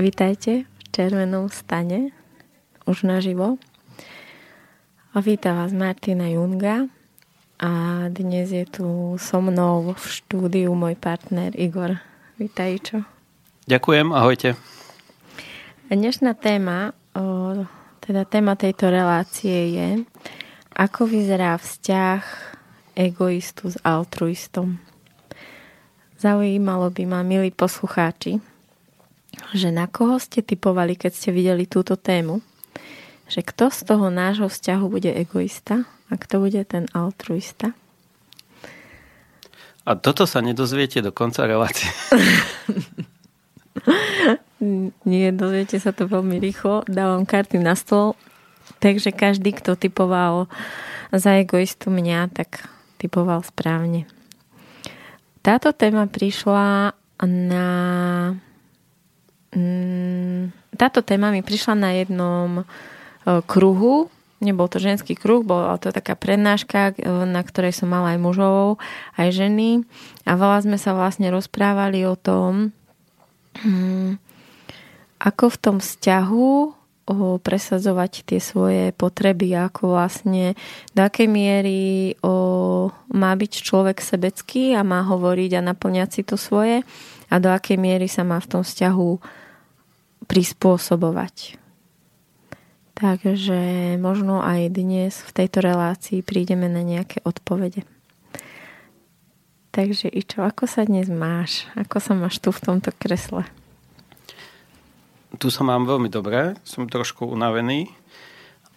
Vítajte v Červenom stane, už naživo. Víta vás Martina Junga a dnes je tu so mnou v štúdiu môj partner Igor. Vítajčo. Ďakujem, ahojte. Dnešná téma, teda téma tejto relácie je, ako vyzerá vzťah egoistu s altruistom. Zaujímalo by ma, milí poslucháči, že na koho ste tipovali, keď ste videli túto tému? Že kto z toho nášho vzťahu bude egoista a kto bude ten altruista? A toto sa nedozviete do konca relácie. Nie, dozviete sa to veľmi rýchlo. Dávam karty na stôl. Takže každý, kto tipoval za egoistu mňa, tak tipoval správne. Táto téma prišla na... Táto téma mi prišla na jednom kruhu, nebol to ženský kruh, bola to taká prednáška, na ktorej som mala aj mužov, aj ženy a veľa sme sa vlastne rozprávali o tom, ako v tom vzťahu presadzovať tie svoje potreby, ako vlastne do akej miery má byť človek sebecký a má hovoriť a naplňať si to svoje a do akej miery sa má v tom vzťahu prispôsobovať. Takže možno aj dnes v tejto relácii prídeme na nejaké odpovede. Takže Ičo, ako sa dnes máš? Ako sa máš tu v tomto kresle? Tu sa mám veľmi dobre. Som trošku unavený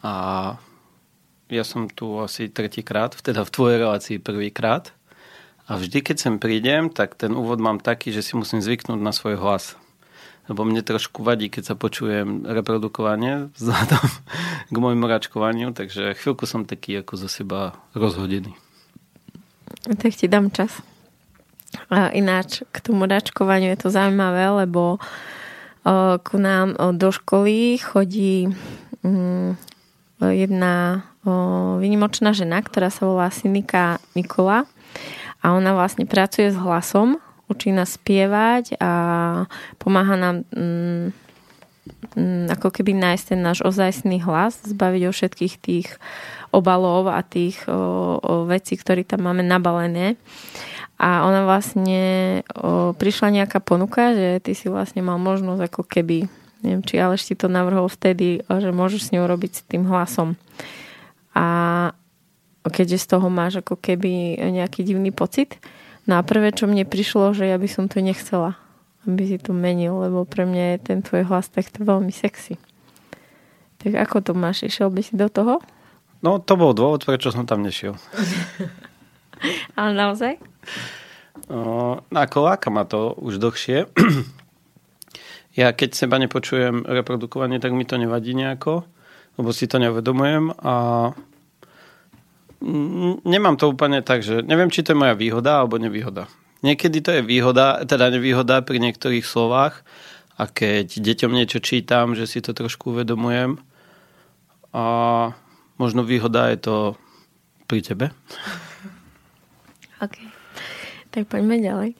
a ja som tu asi tretíkrát, teda v tvojej relácii prvýkrát a vždy, keď sem prídem, tak ten úvod mám taký, že si musím zvyknúť na svoj hlas. Lebo mne trošku vadí, keď sa počujem reprodukovanie vzhľadom k môjmu račkovaniu, takže chvíľku som taký ako zo seba rozhodený. Tak ti dám čas. A ináč k tomu račkovaniu je to zaujímavé, lebo ku nám do školy chodí jedna výnimočná žena, ktorá sa volá Synika Mikola a ona vlastne pracuje s hlasom, učí nás spievať a pomáha nám ako keby nájsť ten náš ozajstný hlas, zbaviť o všetkých tých obalov a tých vecí, ktoré tam máme nabalené. A ona vlastne prišla nejaká ponuka, že ty si vlastne mal možnosť ako keby, neviem, či Aleš ti to navrhol vtedy, že môžeš s ňou robiť s tým hlasom. A keďže z toho máš ako keby nejaký divný pocit, no a prvé, čo mne prišlo, že ja by som to nechcela, aby si to menil, lebo pre mňa je ten tvoj hlas takto veľmi sexy. Tak ako to máš? Išiel by si do toho? No, to bol dôvod, prečo som tam nešiel. Ale naozaj? Ako láka ma to už dlhšie. Ja keď seba nepočujem reprodukovanie, tak mi to nevadí nejako, lebo si to neuvedomujem a... Nemám to úplne tak, že neviem, či to je moja výhoda alebo nevýhoda. Niekedy to je výhoda, teda nevýhoda pri niektorých slovách a keď deťom niečo čítam, že si to trošku uvedomujem a možno výhoda je to pri tebe. OK, tak poďme ďalej.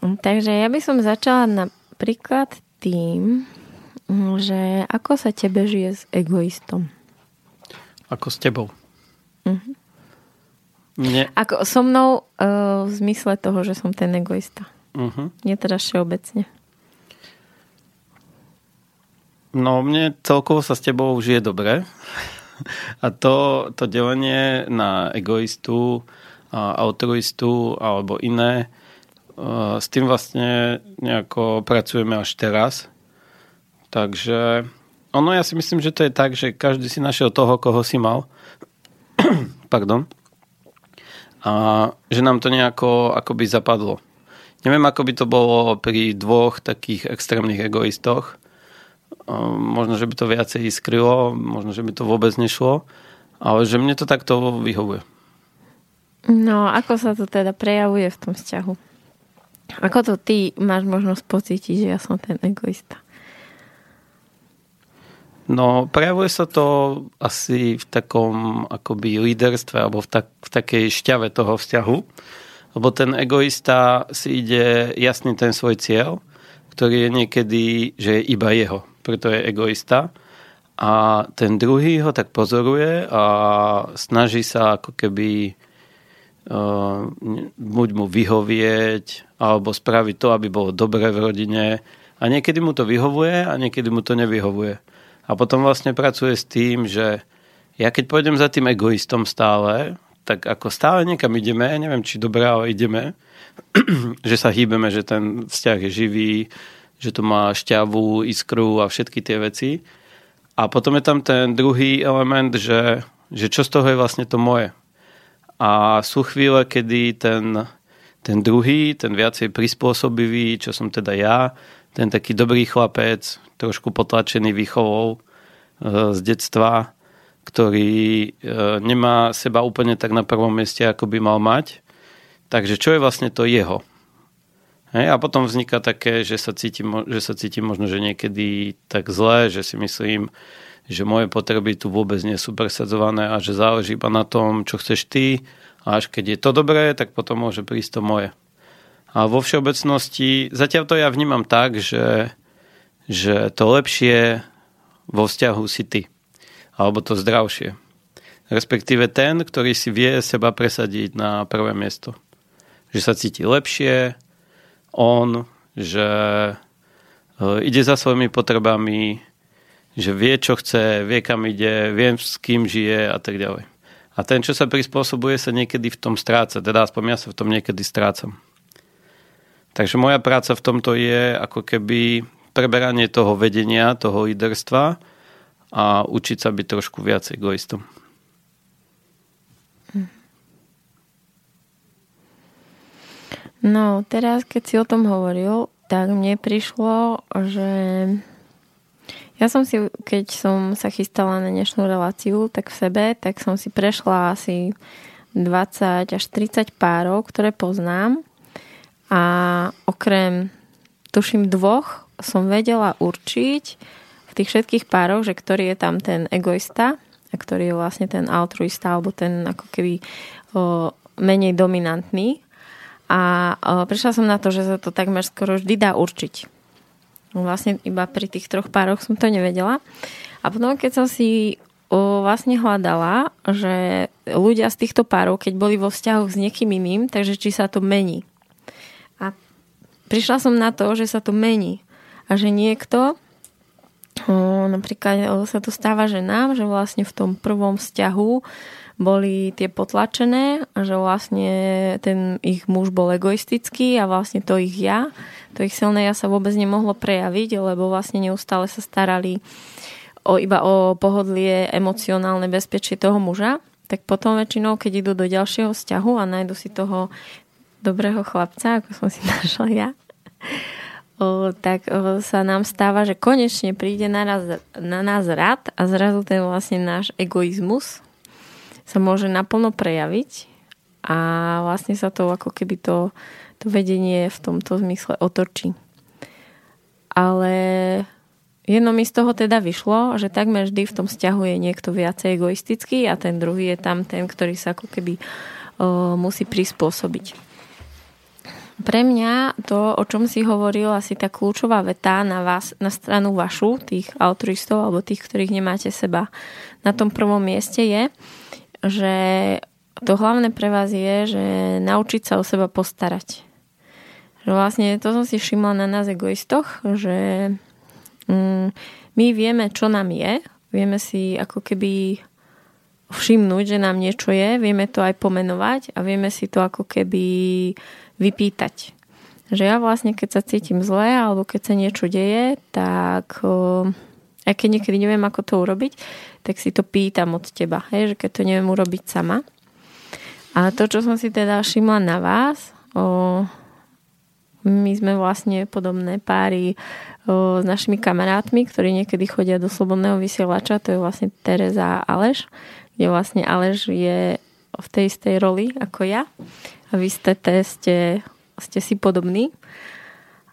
Takže ja by som začala napríklad tým, že ako sa tebe žije s egoistom? Ako s tebou? Uh-huh. Ako so mnou v zmysle toho, že som ten egoista. Uh-huh. Nie teda všeobecne. No mne celkovo sa s tebou žije dobre. A to delenie na egoistu, altruistu alebo iné, s tým vlastne nejako pracujeme až teraz. Takže ono ja si myslím, že to je tak, že každý si našiel toho, koho si mal. Pardon. A že nám to nejako akoby zapadlo. Neviem, ako by to bolo pri dvoch takých extrémnych egoistoch. Možno, že by to viacej iskrylo, možno, že by to vôbec nešlo, ale že mne to takto vyhovuje. No, ako sa to teda prejavuje v tom vzťahu? Ako to ty máš možnosť pocítiť, že ja som ten egoista? No, prejavuje sa to asi v takom akoby líderstve alebo v takej šťave toho vzťahu, lebo ten egoista si ide jasný ten svoj cieľ, ktorý je niekedy, že je iba jeho, preto je egoista. A ten druhý ho tak pozoruje a snaží sa ako keby buď mu vyhovieť alebo spraviť to, aby bolo dobre v rodine. A niekedy mu to vyhovuje a niekedy mu to nevyhovuje. A potom vlastne pracuje s tým, že ja keď pôjdem za tým egoistom stále, tak ako stále niekam ideme, neviem či dobre, ale ideme, že sa hýbeme, že ten vzťah je živý, že to má šťavu, iskru a všetky tie veci. A potom je tam ten druhý element, že čo z toho je vlastne to moje. A sú chvíle, kedy ten druhý, ten viacej prispôsobivý, čo som teda ja, ten taký dobrý chlapec, trošku potlačený výchovou z detstva, ktorý nemá seba úplne tak na prvom mieste, ako by mal mať. Takže čo je vlastne to jeho? Hej, a potom vzniká také, že sa cítim možno, že niekedy tak zle, že si myslím, že moje potreby tu vôbec nie sú presadzované a že záleží iba na tom, čo chceš ty. A až keď je to dobré, tak potom môže prísť to moje. A vo všeobecnosti, zatiaľ to ja vnímam tak, že to lepšie vo vzťahu si ty. Alebo to zdravšie. Respektíve ten, ktorý si vie seba presadiť na prvé miesto. Že sa cíti lepšie, on, že ide za svojimi potrebami, že vie, čo chce, vie, kam ide, vie, s kým žije a tak ďalej. A ten, čo sa prispôsobuje, sa niekedy v tom stráca. Teda aspoň ja sa v tom niekedy strácam. Takže moja práca v tomto je ako keby preberanie toho vedenia, toho líderstva a učiť sa byť trošku viac egoistom. No, teraz, keď si o tom hovoril, tak mne prišlo, že ja som si, keď som sa chystala na dnešnú reláciu, tak v sebe, tak som si prešla asi 20 až 30 párov, ktoré poznám. A okrem, tuším, dvoch som vedela určiť v tých všetkých pároch, že ktorý je tam ten egoista a ktorý je vlastne ten altruista, alebo ten ako keby menej dominantný. A prišla som na to, že sa to takmer skoro vždy dá určiť. Vlastne iba pri tých troch pároch som to nevedela. A potom, keď som si vlastne hľadala, že ľudia z týchto párov, keď boli vo vzťahoch s niekým iným, takže či sa to mení. A prišla som na to, že sa to mení. A že niekto, napríklad sa to stáva ženám, že vlastne v tom prvom vzťahu boli tie potlačené a že vlastne ten ich muž bol egoistický a vlastne to ich silné ja sa vôbec nemohlo prejaviť, lebo vlastne neustále sa starali iba o pohodlie, emocionálne bezpečie toho muža, tak potom väčšinou, keď idú do ďalšieho vzťahu a nájdu si toho dobrého chlapca, ako som si našla ja, tak sa nám stáva, že konečne príde na nás rad a zrazu ten vlastne náš egoizmus sa môže naplno prejaviť a vlastne sa to ako keby to vedenie v tomto zmysle otočí. Ale jedno mi z toho teda vyšlo, že takmer vždy v tom vzťahu je niekto viacej egoistický a ten druhý je tam ten, ktorý sa ako keby musí prispôsobiť. Pre mňa to, o čom si hovoril, asi tá kľúčová veta na vás, na stranu vašu, tých altruistov alebo tých, ktorých nemáte seba na tom prvom mieste je, že to hlavné pre vás je, že naučiť sa o seba postarať. Že vlastne to som si všimla na nás egoistoch, že my vieme, čo nám je, vieme si ako keby všimnúť, že nám niečo je, vieme to aj pomenovať a vieme si to ako keby vypýtať. Že ja vlastne, keď sa cítim zle alebo keď sa niečo deje, tak aj keď niekedy neviem, ako to urobiť, tak si to pýtam od teba, hej? Že keď to neviem urobiť sama. A to, čo som si teda všimla na vás, my sme vlastne podobné páry s našimi kamarátmi, ktorí niekedy chodia do Slobodného vysielača, to je vlastne Tereza a Aleš, kde vlastne Aleš je v tej istej roli ako ja. A vy ste si podobní.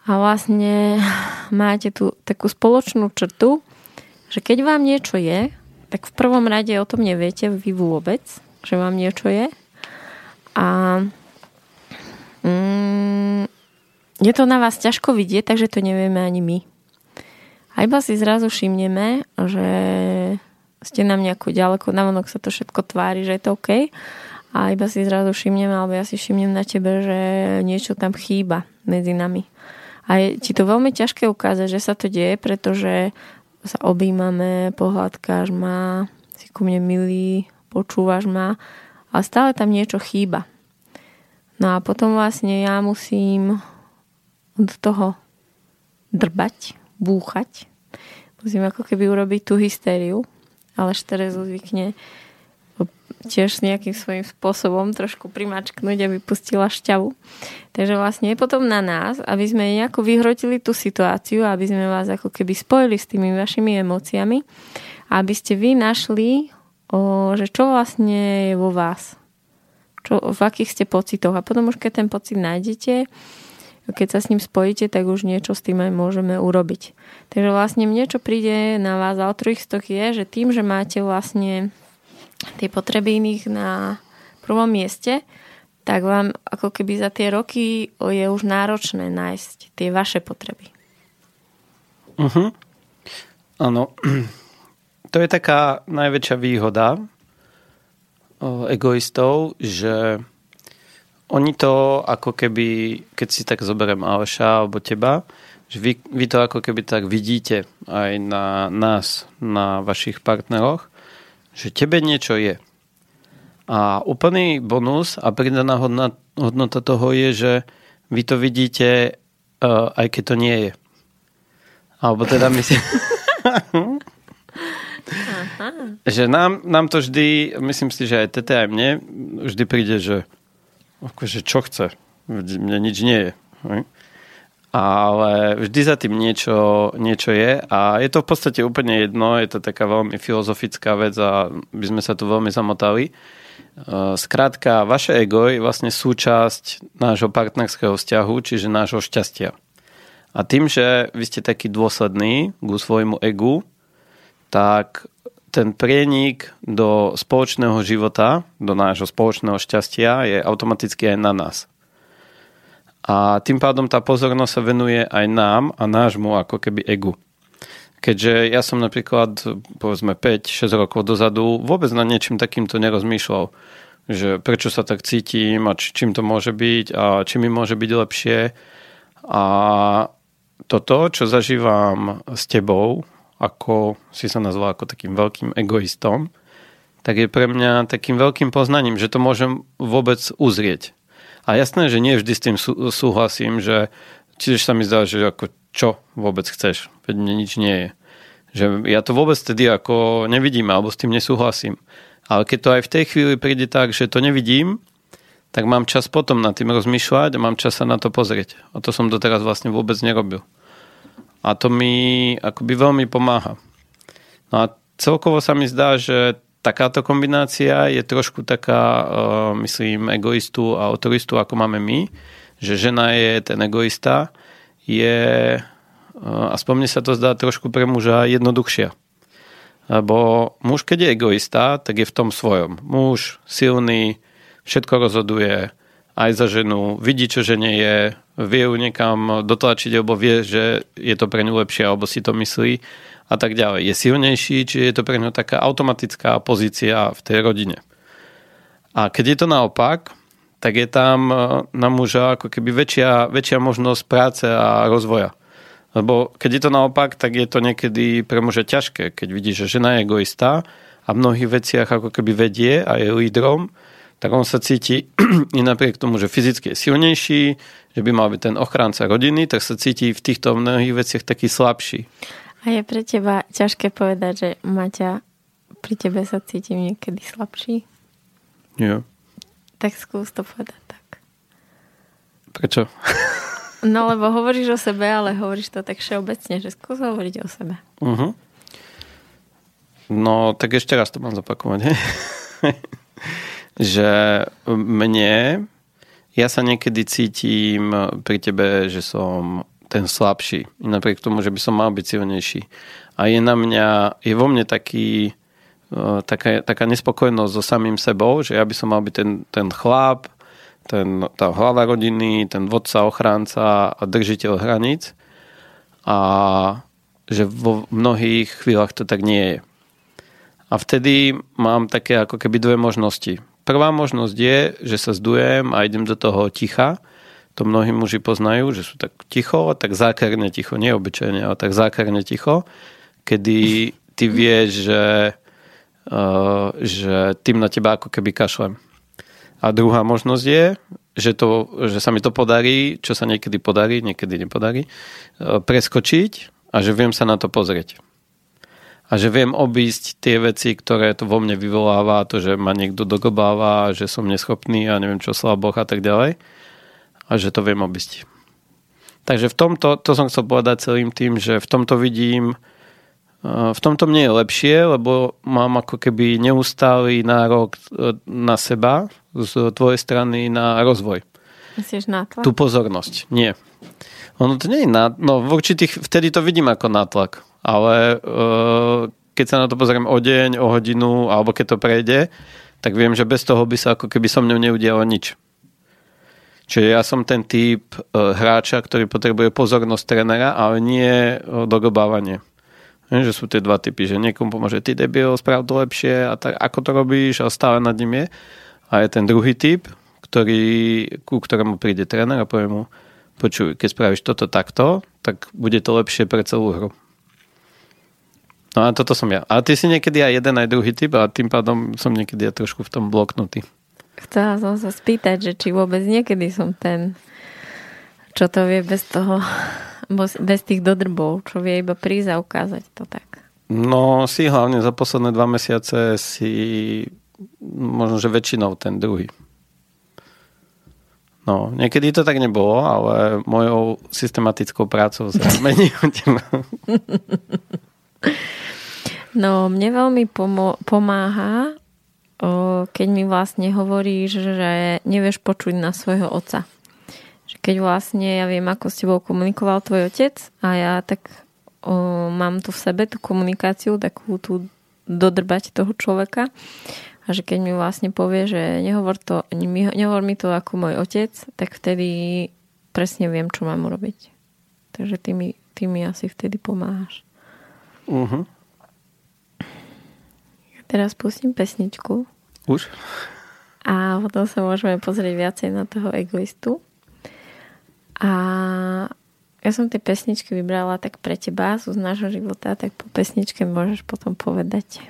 A vlastne máte tu takú spoločnú črtu, že keď vám niečo je, tak v prvom rade o tom neviete vy vôbec, že vám niečo je. A je to na vás ťažko vidieť, takže to nevieme ani my. A iba si zrazu všimneme, že ste nám nejako ďaleko, navonok sa to všetko tvári, že je to OK. A iba si zrazu všimneme, alebo ja si všimnem na tebe, že niečo tam chýba medzi nami. A je ti to veľmi ťažké ukázať, že sa to deje, pretože sa objímame, pohľadkáš ma, si ku mne milý, počúvaš ma, ale stále tam niečo chýba. No a potom vlastne ja musím od toho drbať, búchať. Musím ako keby urobiť tú hystériu, ale Terezu zvykne tiež nejakým svojím spôsobom trošku primačknúť, aby pustila šťavu. Takže vlastne je potom na nás, aby sme nejako vyhrotili tú situáciu, aby sme vás ako keby spojili s tými vašimi emóciami, aby ste vy našli, že čo vlastne je vo vás. V akých ste pocitoch. A potom už keď ten pocit nájdete, keď sa s ním spojíte, tak už niečo s tým aj môžeme urobiť. Takže vlastne mne, čo príde na vás altruistok je, že tým, že máte vlastne tie potreby iných na prvom mieste, tak vám ako keby za tie roky je už náročné nájsť tie vaše potreby. Uh-huh. Áno. To je taká najväčšia výhoda egoistov, že oni to ako keby, keď si tak zoberiem Aleša alebo teba, že vy to ako keby tak vidíte aj na nás, na vašich partneroch, že tebe niečo je. A úplný bonus a pridaná hodnota toho je, že vy to vidíte, aj keď to nie je. Alebo teda myslím, že nám to vždy, myslím si, že aj tete, aj mne, vždy príde, že akože čo chce, mne nič nie je. Ale vždy za tým niečo je a je to v podstate úplne jedno, je to taká veľmi filozofická vec a by sme sa tu veľmi zamotali. Skrátka, vaše ego je vlastne súčasť nášho partnerského vzťahu, čiže nášho šťastia. A tým, že vy ste takí dôslední ku svojmu egu, tak ten prienik do spoločného života, do nášho spoločného šťastia je automaticky aj na nás. A tým pádom tá pozornosť sa venuje aj nám a nášmu ako keby egu. Keďže ja som napríklad, povedzme 5-6 rokov dozadu vôbec nad niečím takýmto nerozmýšľal, že prečo sa tak cítim a čím to môže byť a čím mi môže byť lepšie. A toto, čo zažívam s tebou, ako si sa nazval ako takým veľkým egoistom, tak je pre mňa takým veľkým poznaním, že to môžem vôbec uzrieť. A jasné, že nie vždy s tým súhlasím, že tiež sa mi zdá, že ako čo vôbec chceš, veď mne nič nie je. Že ja to vôbec tedy ako nevidím, alebo s tým nesúhlasím. Ale keď to aj v tej chvíli príde tak, že to nevidím, tak mám čas potom nad tým rozmýšľať a mám čas sa na to pozrieť. A to som doteraz vlastne vôbec nerobil. A to mi akoby veľmi pomáha. No a celkovo sa mi zdá, že takáto kombinácia je trošku taká, myslím, egoistu a altruistu, ako máme my, že žena je ten egoista, je, aspoň mne sa to zdá trošku pre muža jednoduchšia. Lebo muž, keď je egoista, tak je v tom svojom. Muž silný, všetko rozhoduje, aj za ženu, vidí, čo žene je, vie ju niekam dotlačiť, alebo vie, že je to pre ňu lepšie, alebo si to myslí a tak ďalej. Je silnejší, čiže je to pre ňu taká automatická pozícia v tej rodine. A keď je to naopak, tak je tam na muža ako keby väčšia možnosť práce a rozvoja. Lebo keď je to naopak, tak je to niekedy pre muža ťažké, keď vidí, že žena je egoista a v mnohých veciach ako keby vedie a je lídrom, tak on sa cíti i napriek tomu, že fyzicky je silnejší, že by mal byť ten ochránca rodiny, tak sa cíti v týchto mnohých veciach taký slabší. A je pre teba ťažké povedať, že Maťa, pri tebe sa cítim niekedy slabší? Nie. Tak skús to povedať tak. Prečo? No lebo hovoríš o sebe, ale hovoríš to tak všeobecne, že skús hovoriť o sebe. Uh-huh. No tak ešte raz to mám zopakovať, hej? Že mne, ja sa niekedy cítim pri tebe, že som ten slabší, napriek tomu, že by som mal byť silnejší. A je vo mne taká nespokojnosť so samým sebou, že ja by som mal byť ten chlap, tá hlava rodiny, ten vodca, ochránca a držiteľ hraníc. A že vo mnohých chvíľach to tak nie je. A vtedy mám také ako keby dve možnosti. Prvá možnosť je, že sa zdujem a idem do toho ticha. To mnohí muži poznajú, že sú tak ticho, tak zákerne ticho, neobyčajne, ale tak zákerne ticho, kedy ty vieš, že tým na teba ako keby kašlem. A druhá možnosť je, že sa mi to podarí, čo sa niekedy podarí, niekedy nepodarí, preskočiť a že viem sa na to pozrieť. A že viem obísť tie veci, ktoré to vo mne vyvoláva, to, že ma niekto dogobáva, že som neschopný a neviem čo, slabá Boh a tak ďalej. A že to viem obísť. Takže v tomto, to som chcel povedať celým tým, že v tomto vidím, v tomto mne je lepšie, lebo mám ako keby neustály nárok na seba, z tvojej strany na rozvoj. Myslíš nátlak? Tú pozornosť, nie. Ono to nie je nátlak, no v určitých, vtedy to vidím ako nátlak. Ale keď sa na to pozriem o deň, o hodinu, alebo keď to prejde, tak viem, že bez toho by sa ako keby so mnou neudialo nič. Čiže ja som ten typ hráča, ktorý potrebuje pozornosť trénera, ale nie dogobávanie. Viem, že sú tie dva typy, že niekomu pomôže, ty debil, správ to lepšie, a tak, ako to robíš, a stále nad ním je. A je ten druhý typ, ku ktorému príde tréner a povie mu, počuj, keď spravíš toto takto, tak bude to lepšie pre celú hru. No a toto som ja. A ty si niekedy aj jeden, aj druhý typ a tým pádom som niekedy aj trošku v tom bloknutý. Chcela som sa spýtať, že či vôbec niekedy som ten, čo to vie bez toho, bez tých dodrbov, čo vie iba prísť a ukázať to tak. No si hlavne za posledné 2 mesiace si možno, že väčšinou ten druhý. No, niekedy to tak nebolo, ale mojou systematickou prácou sa menil tým. No, mne veľmi pomáha, keď mi vlastne hovoríš, že nevieš počuť na svojho otca. Keď vlastne ja viem, ako s tebou komunikoval tvoj otec a ja tak mám tu v sebe tú komunikáciu, takú tú dodrbať toho človeka. A že keď mi vlastne povie, že nehovor mi to ako môj otec, tak vtedy presne viem, čo mám urobiť. Takže ty mi asi vtedy pomáhaš. Uh-huh. Ja teraz pustím pesničku. Už? A potom sa môžeme pozrieť viacej na toho egoistu. A ja som tie pesničky vybrala tak pre teba, sú z nášho života, tak po pesničke môžeš potom povedať,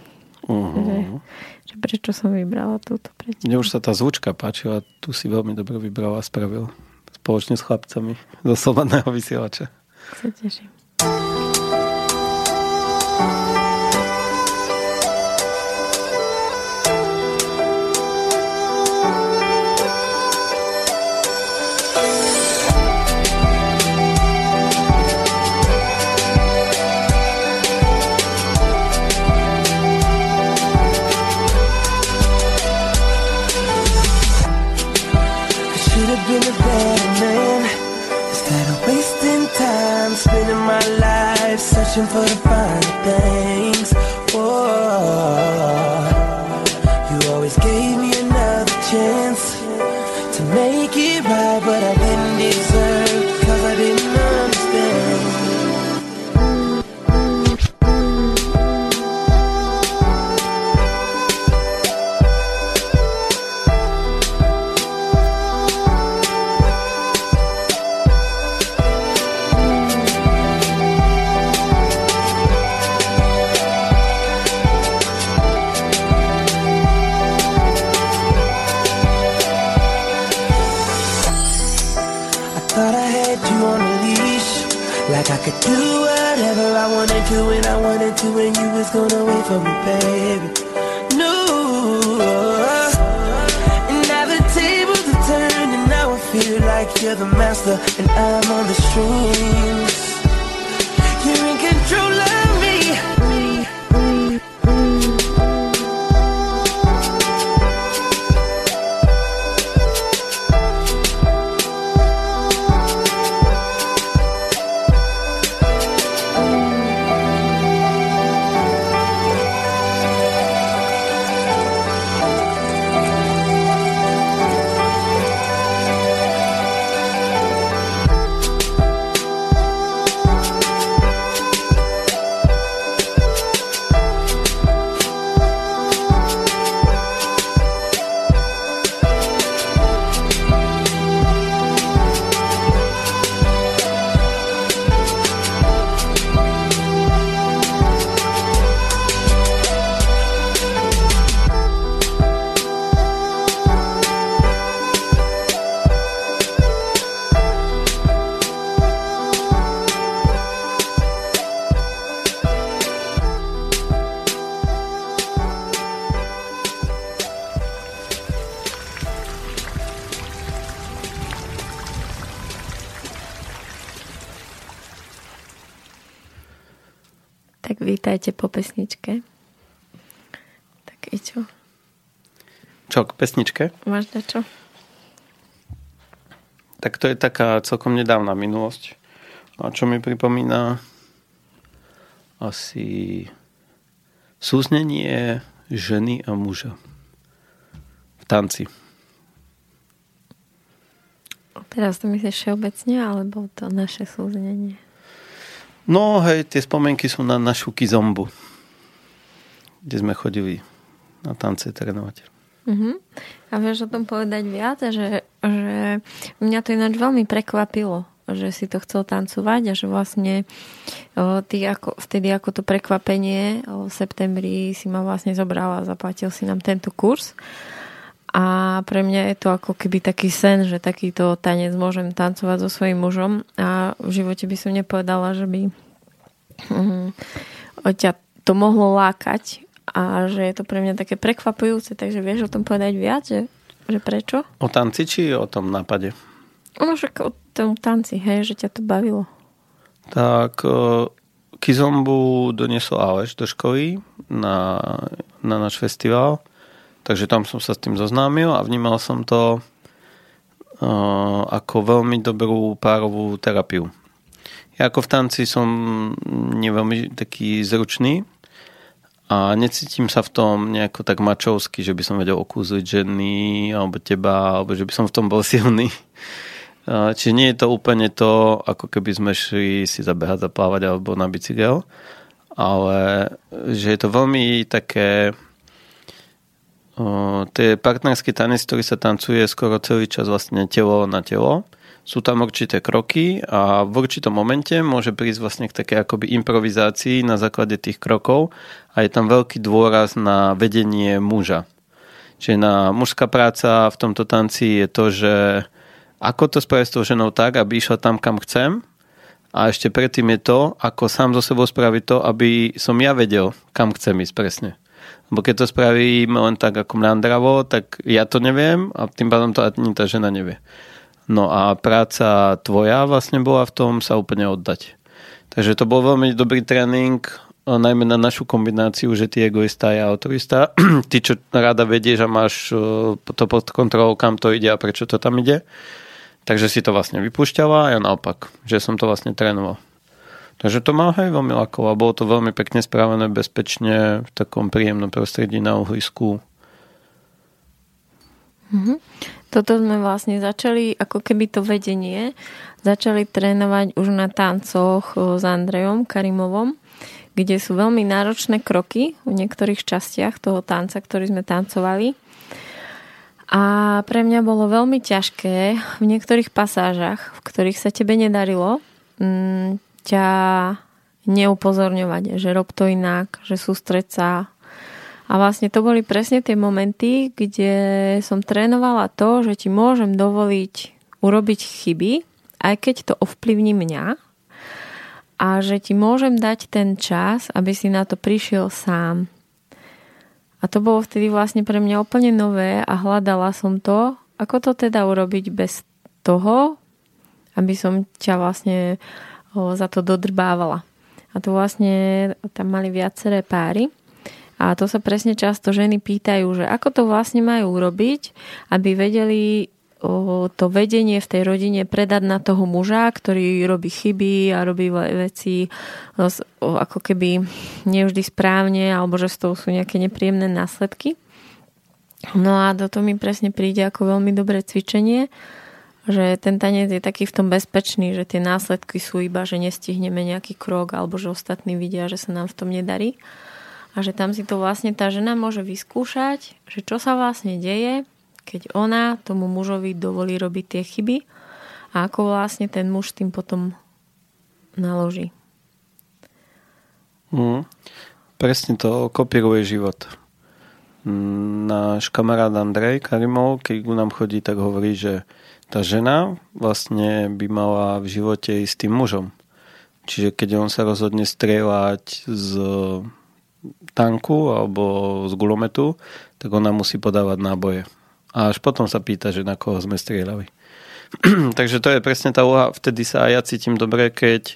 že prečo som vybrala túto pre teba. Mne už sa tá zvučka páčila, tu si veľmi dobre vybrala a spravil spoločne s chlapcami zo Slobodného vysielača. Sa teším. Searching for the fine things. Whoa. You always gave me another chance to make it right, but I didn't deserve, cause I didn't gonna wait for me, baby. No. And now the tables are turned, and now I feel like you're the master, and I'm on the strings. You're in control of Vítajte po pesničke. Tak i čo? Čo, k pesničke? Máš na čo? Tak to je taká celkom nedávna minulosť. A čo mi pripomína asi súznenie ženy a muža v tanci. Teraz to myslíš všeobecne, alebo to naše súznenie? No hej, tie spomienky sú na našu kizombu, kde sme chodili na tance trénovať. Uh-huh. A vieš o tom povedať viac, že mňa to ináč veľmi prekvapilo, že si to chcel tancovať a že vlastne vtedy ako to prekvapenie v septembri si ma vlastne zobral a zaplatil si nám tento kurz. A pre mňa je to ako keby taký sen, že takýto tanec môžem tancovať so svojím mužom a v živote by som nepovedala, že by ťa to mohlo lákať a že je to pre mňa také prekvapujúce, takže vieš o tom povedať viac, že prečo? O tanci či o tom nápade? No však o tom tanci, hej, že ťa to bavilo. Tak kizombu doniesol Aleš do školy na náš festival. Takže tam som sa s tým zoznámil a vnímal som to ako veľmi dobrú párovú terapiu. Ja ako v tanci som neveľmi taký zručný a necítim sa v tom nejako tak mačovsky, že by som vedel okúzliť ženy alebo teba, alebo že by som v tom bol silný. Čiže nie je to úplne to, ako keby sme šli si zabehať, zaplávať alebo na bicykel, ale že je to veľmi také... tie partnerské tanec, ktorý sa tancuje skoro celý čas vlastne telo na telo. Sú tam určité kroky a v určitom momente môže prísť vlastne k takej akoby improvizácii na základe tých krokov a je tam veľký dôraz na vedenie muža. Čiže mužská práca v tomto tanci je to, že ako to spraviť s tou ženou tak, aby išla tam, kam chcem, a ešte predtým je to, ako sám so sebou spraviť to, aby som ja vedel, kam chcem ísť presne. Bo keď to spravím len tak ako mľandravo, tak ja to neviem a tým pádom to ani tá žena nevie. No a práca tvoja vlastne bola v tom sa úplne oddať. Takže to bol veľmi dobrý tréning, najmä na našu kombináciu, že ty egoista, ja autorista. Ty, čo rada vedieš a máš to pod kontrolou, kam to ide a prečo to tam ide. Takže si to vlastne vypúšťala a ja naopak, že som to vlastne trénoval. Takže to mal aj veľmi ľahko a bolo to veľmi pekne správené, bezpečne, v takom príjemnom prostredí na uhlisku. Toto sme vlastne začali, ako keby to vedenie, začali trénovať už na tancoch s Andrejom Karimovom, kde sú veľmi náročné kroky v niektorých častiach toho tanca, ktorý sme tancovali. A pre mňa bolo veľmi ťažké v niektorých pasážach, v ktorých sa tebe nedarilo, ťa neupozorňovať, že rob to inak, že sústreď sa. A vlastne to boli presne tie momenty, kde som trénovala to, že ti môžem dovoliť urobiť chyby, aj keď to ovplyvní mňa, a že ti môžem dať ten čas, aby si na to prišiel sám. A to bolo vtedy vlastne pre mňa úplne nové a hľadala som to, ako to teda urobiť bez toho, aby som ťa vlastne za to dodrbávala. A to vlastne tam mali viaceré páry a to sa presne často ženy pýtajú, že ako to vlastne majú urobiť, aby vedeli to vedenie v tej rodine predať na toho muža, ktorý robí chyby a robí veci ako keby nevždy správne alebo že z toho sú nejaké nepríjemné následky. No a do toho mi presne príde ako veľmi dobré cvičenie, že ten tanec je taký v tom bezpečný, že tie následky sú iba, že nestihneme nejaký krok alebo že ostatní vidia, že sa nám v tom nedarí a že tam si to vlastne tá žena môže vyskúšať, že čo sa vlastne deje, keď ona tomu mužovi dovolí robiť tie chyby a ako vlastne ten muž tým potom naloží. Presne to kopíruje život. Náš kamarát Andrej Karimov, keď ku nám chodí, tak hovorí, že tá žena vlastne by mala v živote ísť s tým mužom. Čiže keď on sa rozhodne strieľať z tanku alebo z gulometu, tak ona musí podávať náboje. A až potom sa pýta, že na koho sme strieľali. Takže to je presne tá úloha. Vtedy sa aj ja cítim dobre, keď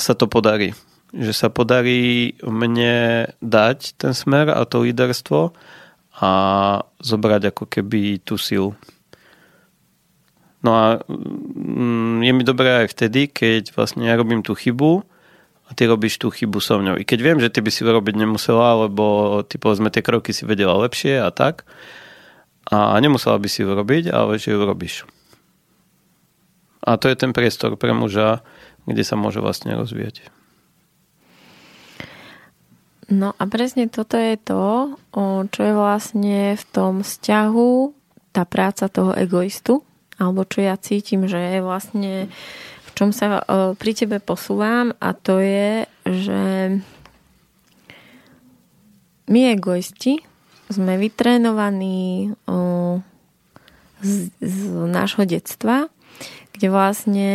sa to podarí. že sa podarí mne dať ten smer a to líderstvo a zobrať ako keby tú silu. No a je mi dobré aj vtedy, keď vlastne ja robím tú chybu a ty robíš tú chybu so mnou. I keď viem, že ty by si robiť nemusela, lebo ty povedzme tie kroky si vedela lepšie a tak. A nemusela by si ju robiť, ale že ju robíš. A to je ten priestor pre muža, kde sa môže vlastne rozvíjať. No a presne toto je to, čo je vlastne v tom vzťahu tá práca toho egoistu, alebo čo ja cítim, že je vlastne v čom sa pri tebe posúvam, a to je, že my egoisti sme vytrénovaní z nášho detstva, kde vlastne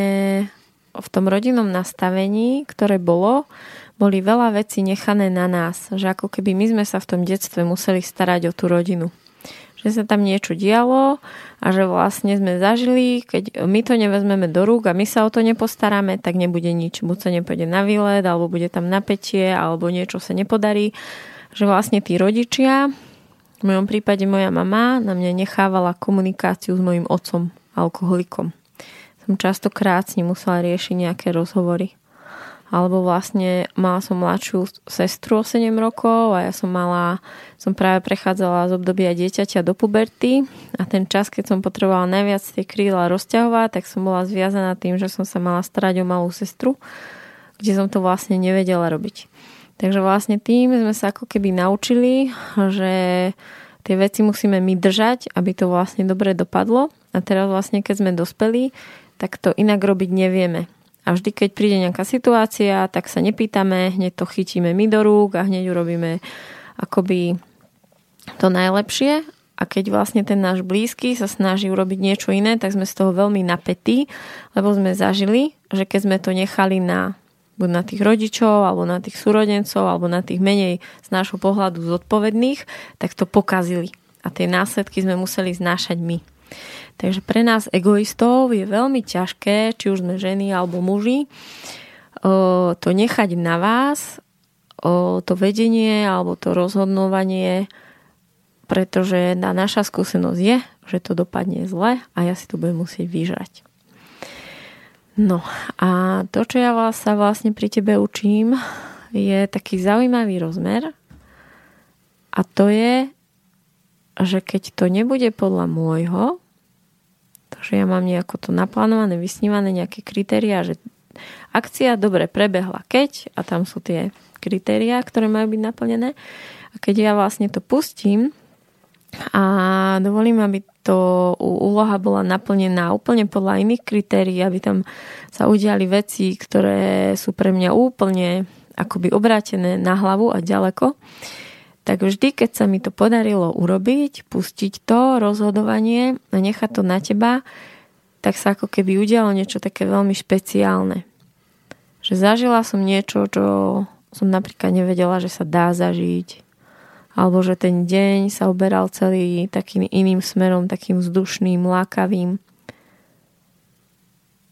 v tom rodinnom nastavení, ktoré boli veľa vecí nechané na nás. Že ako keby my sme sa v tom detstve museli starať o tú rodinu. Že sa tam niečo dialo a že vlastne sme zažili, keď my to nevezmeme do rúk a my sa o to nepostaráme, tak nebude nič. Buď sa nepôjde na výlet, alebo bude tam napätie, alebo niečo sa nepodarí. Že vlastne tí rodičia, v mojom prípade moja mama, na mňa nechávala komunikáciu s mojim otcom, alkoholikom. Som častokrát s ním musela riešiť nejaké rozhovory. Alebo vlastne mala som mladšiu sestru o 7 rokov a ja som práve prechádzala z obdobia dieťaťa do puberty a ten čas, keď som potrebovala najviac tie krídla rozťahovať, tak som bola zviazaná tým, že som sa mala starať o malú sestru, kde som to vlastne nevedela robiť. Takže vlastne tým sme sa ako keby naučili, že tie veci musíme my držať, aby to vlastne dobre dopadlo, a teraz vlastne keď sme dospeli, tak to inak robiť nevieme. A vždy, keď príde nejaká situácia, tak sa nepýtame, hneď to chytíme my do rúk a hneď urobíme akoby to najlepšie. A keď vlastne ten náš blízky sa snaží urobiť niečo iné, tak sme z toho veľmi napätí, lebo sme zažili, že keď sme to nechali buď na tých rodičov, alebo na tých súrodencov, alebo na tých menej z nášho pohľadu zodpovedných, tak to pokazili. A tie následky sme museli znášať my. Takže pre nás egoistov je veľmi ťažké, či už sme ženy alebo muži, to nechať na vás, to vedenie alebo to rozhodnovanie, pretože naša skúsenosť je, že to dopadne zle a ja si to budem musieť vyžrať. No a to, čo ja sa vlastne pri tebe učím, je taký zaujímavý rozmer, a to je, že keď to nebude podľa môjho, takže ja mám nejako to naplánované, vysnívané nejaké kritériá, že akcia dobre prebehla keď, a tam sú tie kritériá, ktoré majú byť naplnené, a keď ja vlastne to pustím a dovolím, aby to úloha bola naplnená úplne podľa iných kritérií, aby tam sa udiali veci, ktoré sú pre mňa úplne akoby obrátené na hlavu a ďaleko, tak vždy, keď sa mi to podarilo urobiť, pustiť to rozhodovanie a nechať to na teba, tak sa ako keby udialo niečo také veľmi špeciálne. Že zažila som niečo, čo som napríklad nevedela, že sa dá zažiť. Alebo že ten deň sa uberal celý takým iným smerom, takým vzdušným, lákavým.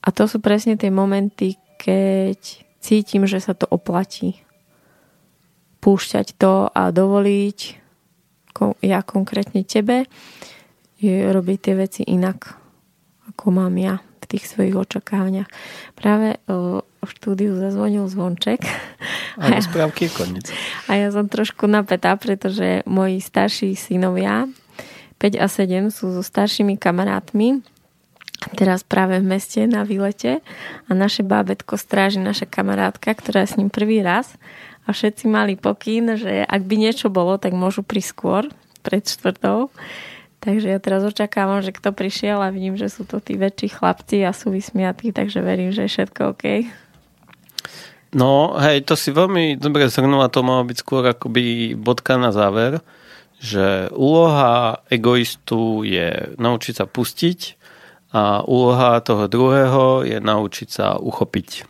A to sú presne tie momenty, keď cítim, že sa to oplatí. Púšťať to a dovoliť ja konkrétne tebe robiť tie veci inak, ako mám ja v tých svojich očakávaniach. Práve v štúdiu zazvonil zvonček. A rozprávky je koniec. A ja som trošku napätá, pretože moji starší synovia 5 a 7 sú so staršími kamarátmi teraz práve v meste na výlete a naše bábätko stráži naša kamarátka, ktorá je s ním prvý raz. A všetci mali pokyn, že ak by niečo bolo, tak môžu prísť skôr, pred 4. Takže ja teraz očakávam, že kto prišiel, a vidím, že sú to tí väčší chlapci a sú vysmiatí, takže verím, že je všetko OK. No, hej, to si veľmi dobre zhrnula, to malo byť skôr akoby bodka na záver, že úloha egoistu je naučiť sa pustiť a úloha toho druhého je naučiť sa uchopiť.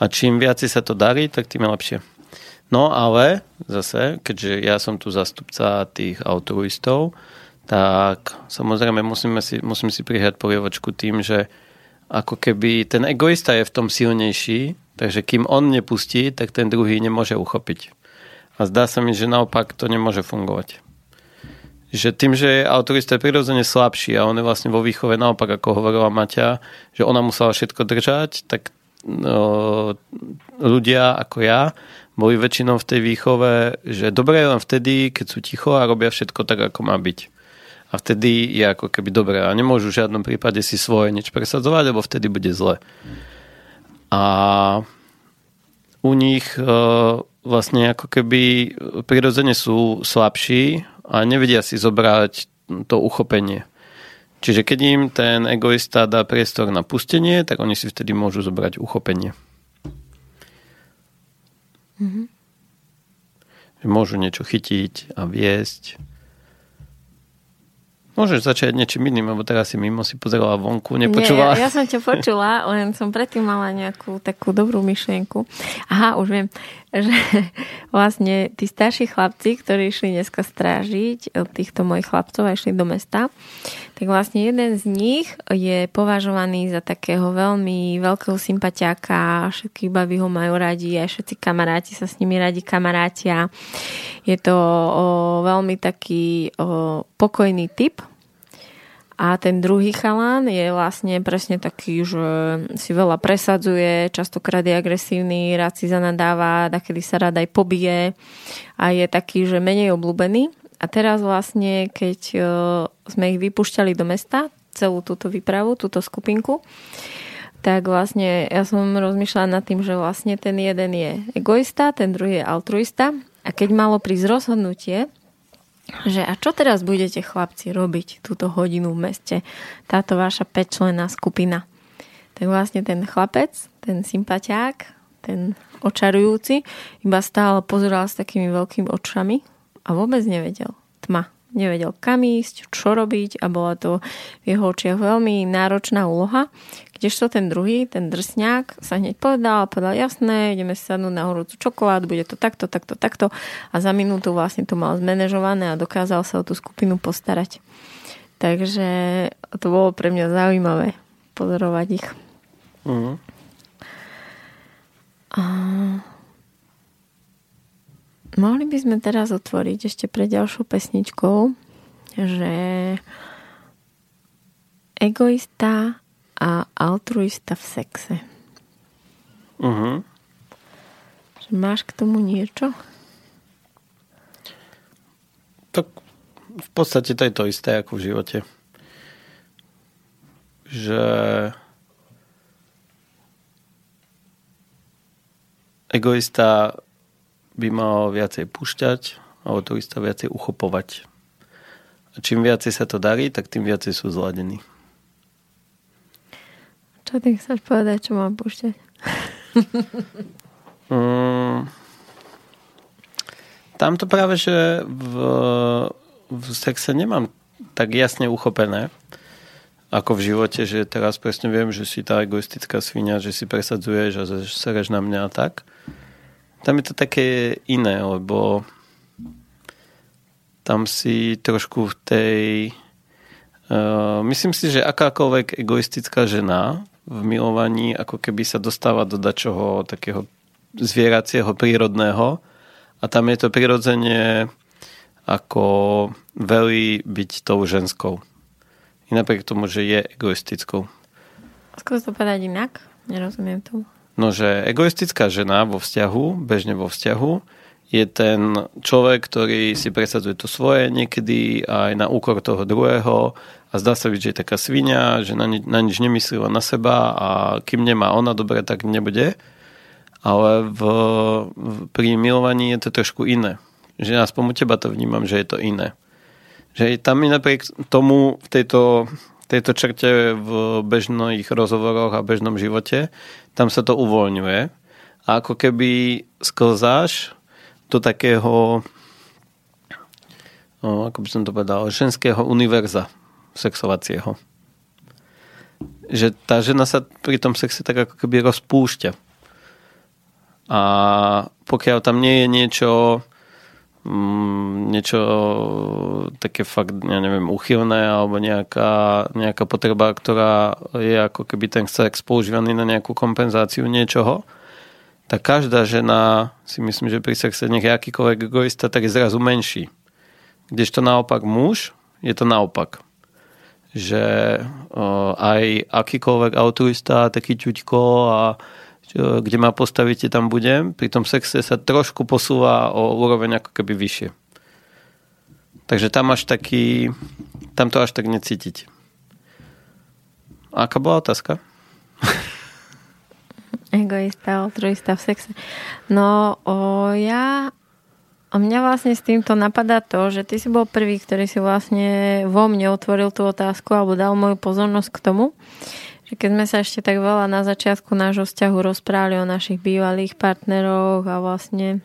A čím viac sa to darí, tak tým je lepšie. No ale zase, keďže ja som tu zastupca tých altruistov, tak samozrejme musím si prihľať polievočku tým, že ako keby ten egoista je v tom silnejší, takže kým on nepustí, tak ten druhý nemôže uchopiť. A zdá sa mi, že naopak to nemôže fungovať. Že tým, že je autorista prirodzene slabší a on je vlastne vo výchove naopak, ako hovorila Maťa, že ona musela všetko držať, tak ľudia ako ja boli väčšinou v tej výchove, že dobre len vtedy, keď sú ticho a robia všetko tak, ako má byť. A vtedy je ako keby dobré. A nemôžu v žiadnom prípade si svoje nič presadzovať, lebo vtedy bude zle. A u nich vlastne ako keby prirodzene sú slabší a nevedia si zobrať to uchopenie. Čiže keď im ten egoista dá priestor na pustenie, tak oni si vtedy môžu zobrať uchopenie. Mm-hmm. Môžu niečo chytiť a viesť. Môžeš začať niečím iným, lebo teraz si mimo si pozerala vonku, nepočula. Nie, ja som ťa počula, len som predtým mala nejakú takú dobrú myšlienku. Aha, už viem, že vlastne tí starší chlapci, ktorí išli dneska strážiť týchto mojich chlapcov a išli do mesta, tak vlastne jeden z nich je považovaný za takého veľmi veľkého sympatiáka, všetky baby ho majú radi, aj všetci kamaráti sa s nimi radi kamarátia. Je to veľmi taký pokojný typ. A ten druhý chalán je vlastne presne taký, že si veľa presadzuje, častokrát je agresívny, rád si zanadáva, takedy sa rád aj pobije a je taký, že menej obľúbený. A teraz vlastne, keď sme ich vypúšťali do mesta, celú túto výpravu, túto skupinku, tak vlastne ja som rozmýšľala nad tým, že vlastne ten jeden je egoista, ten druhý je altruista. A keď malo prísť rozhodnutie, že a čo teraz budete chlapci robiť túto hodinu v meste, táto vaša 5-členná skupina, tak vlastne ten chlapec, ten sympatiák, ten očarujúci iba stále pozeral s takými veľkými očami a vôbec nevedel, tma, nevedel kam ísť, čo robiť a bola to v jeho očiach veľmi náročná úloha, kdežto ten druhý, ten drsňák sa hneď povedal jasné, ideme si sadnúť na horúcu čokoládu, bude to takto, takto, takto a za minútu vlastne to mal zmanéžované a dokázal sa o tú skupinu postarať. Takže to bolo pre mňa zaujímavé pozorovať ich. Uh-huh. Mohli by sme teraz otvoriť ešte pre ďalšou pesničkou, že egoista a altruista v sexe. Uh-huh. Že máš k tomu niečo? Tak v podstate to je to isté ako v živote. Že egoista by mal viacej púšťať a altruista viacej uchopovať. A čím viacej sa to darí, tak tým viacej sú zladení. Čo ty chceš povedať, čo mám púšťať? Tamto práve, že v sexe nemám tak jasne uchopené, ako v živote, že teraz presne viem, že si tá egoistická svinia, že si presadzuješ a že sereš na mňa a tak. Tam je to také iné, lebo tam si trošku v tej... myslím si, že akákoľvek egoistická žena v milovaní ako keby sa dostáva do dačoho takého zvieracieho, prírodného a tam je to prirodzene ako veľmi byť tou ženskou. I napriek tomu, že je egoistickou. Skôr to povedať inak? Nerozumiem tomu. No, že egoistická žena vo vzťahu, bežne vo vzťahu, je ten človek, ktorý si presadzuje to svoje niekedy aj na úkor toho druhého a zdá sa byť, že je taká svinia, že na nič nemyslila na seba a kým nemá ona dobre, tak nebude. Ale pri milovaní je to trošku iné. Že aspoň u teba to vnímam, že je to iné. Že tam je napriek tomu v tejto črte v bežných rozhovoroch a bežnom živote, tam sa to uvoľňuje. A ako keby sklzáš do takého, ako by som to povedal, ženského univerza sexovacieho. Že tá žena sa pri tom sexe tak ako keby rozpúšťa. A pokiaľ tam nie je niečo niečo také fakt, ja neviem, úchylné alebo nejaká potreba, ktorá je ako keby ten sex používaný na nejakú kompenzáciu niečoho, tak každá žena, si myslím, že pri sexe nech je akýkoľvek egoista, tak je zrazu menší. Kdežto naopak muž, je to naopak. Že aj akýkoľvek altruista, taký ťuďko a kde ma postavíte, tam budem. Pri tom sexe sa trošku posúva o úroveň ako keby vyššie. Takže tam to až tak necítiť. Aká bola otázka? Egoista, altruista v sexe. No, mňa vlastne s týmto napadá to, že ty si bol prvý, ktorý si vlastne vo mne otvoril tú otázku alebo dal moju pozornosť k tomu, že keď sme sa ešte tak veľa na začiatku nášho vzťahu rozprávali o našich bývalých partneroch a vlastne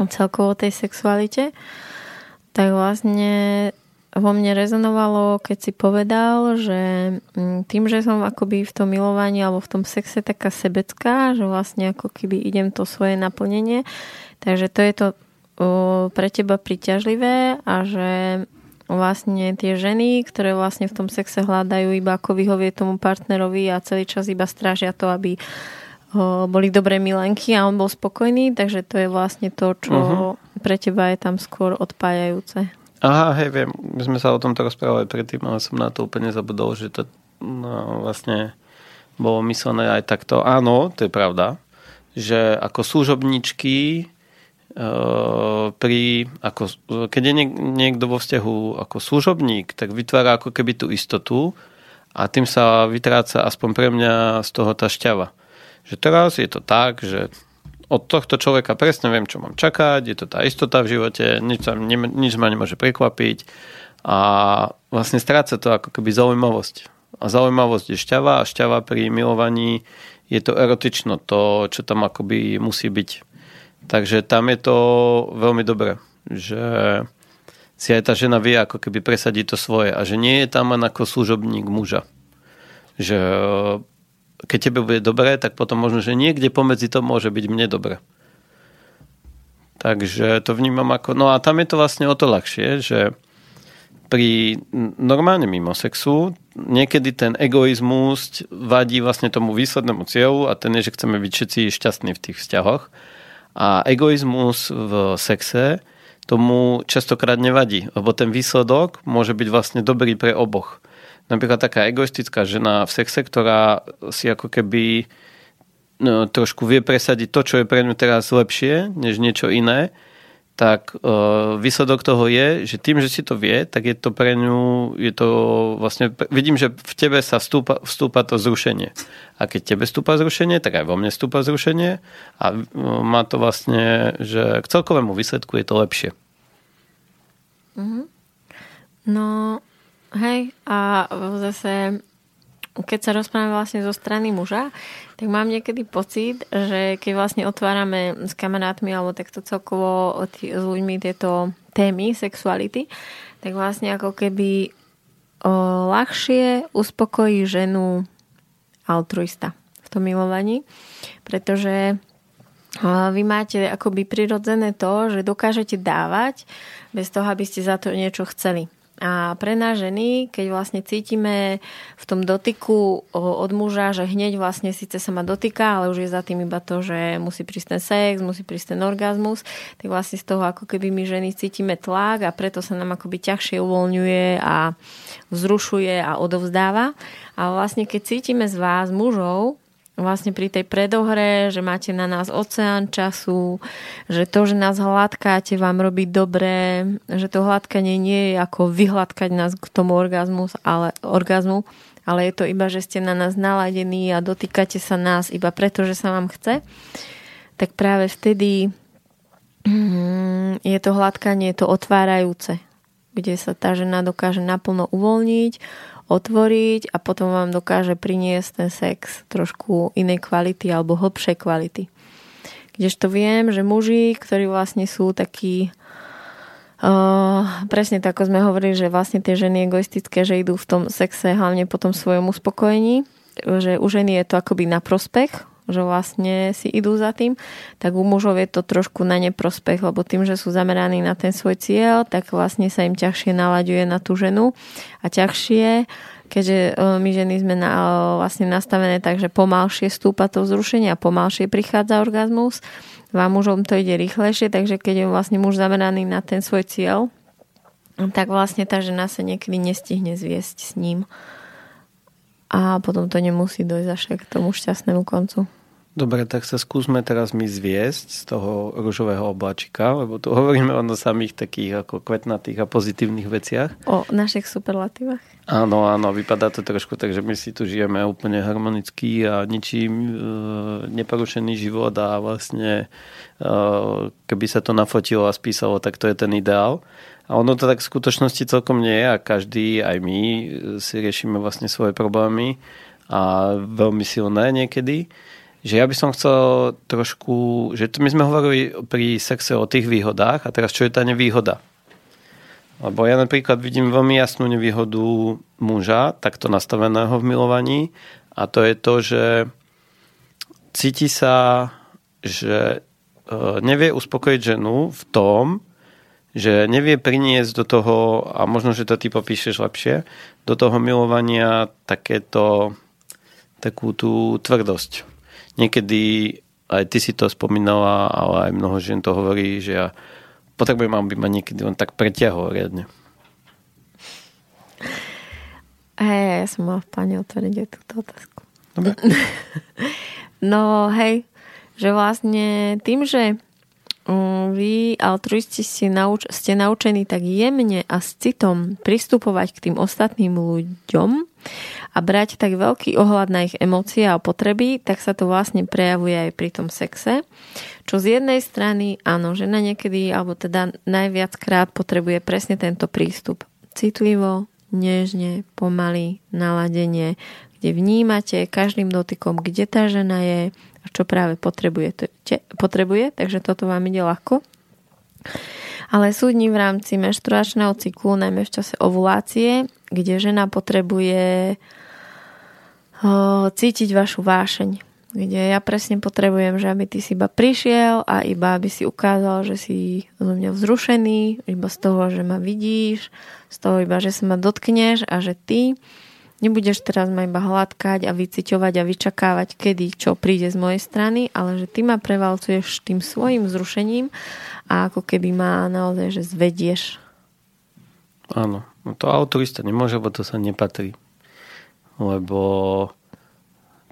o celkovo tej sexualite, tak vlastne vo mne rezonovalo, keď si povedal, že tým, že som akoby v tom milovaní alebo v tom sexe taká sebecká, že vlastne ako keby idem to svoje naplnenie, takže to je to pre teba príťažlivé a že vlastne tie ženy, ktoré vlastne v tom sexe hľadajú iba ako vyhovie tomu partnerovi a celý čas iba strážia to, aby boli dobré milenky a on bol spokojný, takže to je vlastne to, čo pre teba je tam skôr odpájajúce. Aha, hej, viem. My sme sa o tomto rozprávali predtým, ale som na to úplne zabudol, že to vlastne bolo myslené aj takto. Áno, to je pravda, že ako služobničky keď je niekto vo vzťahu ako služobník, tak vytvára ako keby tú istotu a tým sa vytráca aspoň pre mňa z toho tá šťava. Že teraz je to tak, že od tohto človeka presne viem, čo mám čakať, je to tá istota v živote, nič ma nemôže prekvapiť a vlastne stráca to ako keby zaujímavosť. A zaujímavosť je šťava a šťava pri milovaní je to erotično, to, čo tam akoby musí byť. Takže tam je to veľmi dobré, že si aj tá žena vie ako keby presadiť to svoje a že nie je tam len ako služobník muža. Že keď tebe bude dobré, tak potom možno, že niekde pomedzi to môže byť mne dobré. Takže to vnímam ako... No a tam je to vlastne o to ľahšie, že pri normálne mimo sexu niekedy ten egoizmus vadí vlastne tomu výslednému cieľu a ten je, že chceme byť všetci šťastní v tých vzťahoch. A egoizmus v sexe tomu častokrát nevadí, lebo ten výsledok môže byť vlastne dobrý pre oboch. Napríklad taká egoistická žena v sexe, ktorá si ako keby trošku vie presadiť to, čo je pre ňu teraz lepšie, než niečo iné, tak výsledok toho je, že tým, že si to vie, tak je to pre ňu, je to vlastne, vidím, že v tebe sa vstúpa to zrušenie. A keď tebe vstúpa zrušenie, tak aj vo mne vstúpa zrušenie a má to vlastne, že k celkovému výsledku je to lepšie. No, hej, a zase, keď sa rozprávame vlastne zo strany muža, tak mám niekedy pocit, že keď vlastne otvárame s kamarátmi alebo takto celkovo s ľuďmi tieto témy sexuality, tak vlastne ako keby ľahšie uspokojí ženu altruista v tom milovaní, pretože vy máte akoby prirodzené to, že dokážete dávať bez toho, aby ste za to niečo chceli. A pre nás ženy, keď vlastne cítime v tom dotyku od muža, že hneď vlastne síce sa ma dotýka, ale už je za tým iba to, že musí prísť ten sex, musí prísť ten orgazmus, tak vlastne z toho ako keby my ženy cítime tlak a preto sa nám akoby ťažšie uvoľňuje a vzrušuje a odovzdáva. A vlastne keď cítime z vás mužov, vlastne pri tej predohre, že máte na nás oceán času, že to, že nás hladkáte, vám robí dobre, že to hladkanie nie je ako vyhladkať nás k tomu orgazmu, ale je to iba, že ste na nás naladení a dotýkate sa nás iba preto, že sa vám chce, tak práve vtedy je to hladkanie, je to otvárajúce, kde sa tá žena dokáže naplno uvoľniť, otvoriť a potom vám dokáže priniesť ten sex trošku inej kvality alebo hlbšej kvality. Kdežto viem, že muži, ktorí vlastne sú takí presne tak, ako sme hovorili, že vlastne tie ženy egoistické, že idú v tom sexe hlavne po tom svojom uspokojení, že u ženy je to akoby na prospech, že vlastne si idú za tým, tak u mužov je to trošku na neprospech, lebo tým, že sú zameraní na ten svoj cieľ, tak vlastne sa im ťažšie nalaďuje na tú ženu a ťažšie, keďže my ženy sme vlastne nastavené tak, že pomalšie stúpa to vzrušenie a pomalšie prichádza orgazmus. Vám mužom to ide rýchlejšie, takže keď je vlastne muž zameraný na ten svoj cieľ, tak vlastne tá žena sa niekedy nestihne zviesť s ním. A potom to nemusí dojsť až k tomu šťastnému koncu. Dobre, tak sa skúsme teraz my zviesť z toho ružového obláčika, lebo tu hovoríme o samých takých ako kvetnatých a pozitívnych veciach. O našich superlatívach. Áno, áno, vypadá to trošku tak, že my si tu žijeme úplne harmonicky a ničím neporušený život a vlastne keby sa to nafotilo a spísalo, tak to je ten ideál. A ono to tak v skutočnosti celkom nie je a každý, aj my, si riešime vlastne svoje problémy a veľmi silné niekedy. Že ja by som chcel trošku, že my sme hovorili pri sexe o tých výhodách a teraz čo je tá nevýhoda? Lebo ja napríklad vidím veľmi jasnú nevýhodu muža, takto nastaveného v milovaní a to je to, že cíti sa, že nevie uspokojiť ženu v tom, že nevie priniesť do toho, a možno, že to ty popíšeš lepšie, do toho milovania takú tú tvrdosť. Niekedy, aj ty si to spomínala, ale aj mnoho žien to hovorí, že ja potrebujem, aby ma niekedy on tak preťahol riadne. Hej, ja som mala v pláne otvoriť aj túto otázku. Dobre. No hej, že vlastne tým, že vy, altruisti, ste naučení tak jemne a s citom pristupovať k tým ostatným ľuďom a brať tak veľký ohľad na ich emócie a potreby, tak sa to vlastne prejavuje aj pri tom sexe. Čo z jednej strany, áno, žena niekedy, alebo teda najviackrát potrebuje presne tento prístup. Citlivo, nežne, pomaly, naladenie, kde vnímate každým dotykom, kde tá žena je, čo práve potrebuje, takže toto vám ide ľahko. Ale sú dni v rámci menštruačného cyklu, najmä v čase ovulácie, kde žena potrebuje cítiť vašu vášeň. Kde ja presne potrebujem, že aby ty si iba prišiel a iba aby si ukázal, že si zo mňa vzrušený, iba z toho, že ma vidíš, z toho iba, že sa ma dotkneš a že ty nebudeš teraz ma iba hladkať a vyciťovať a vyčakávať, kedy čo príde z mojej strany, ale že ty ma prevalcuješ tým svojim vzrušením a ako keby ma naozaj, že zvedieš. Áno, no to autorista nemôže, bo to sa nepatrí. Lebo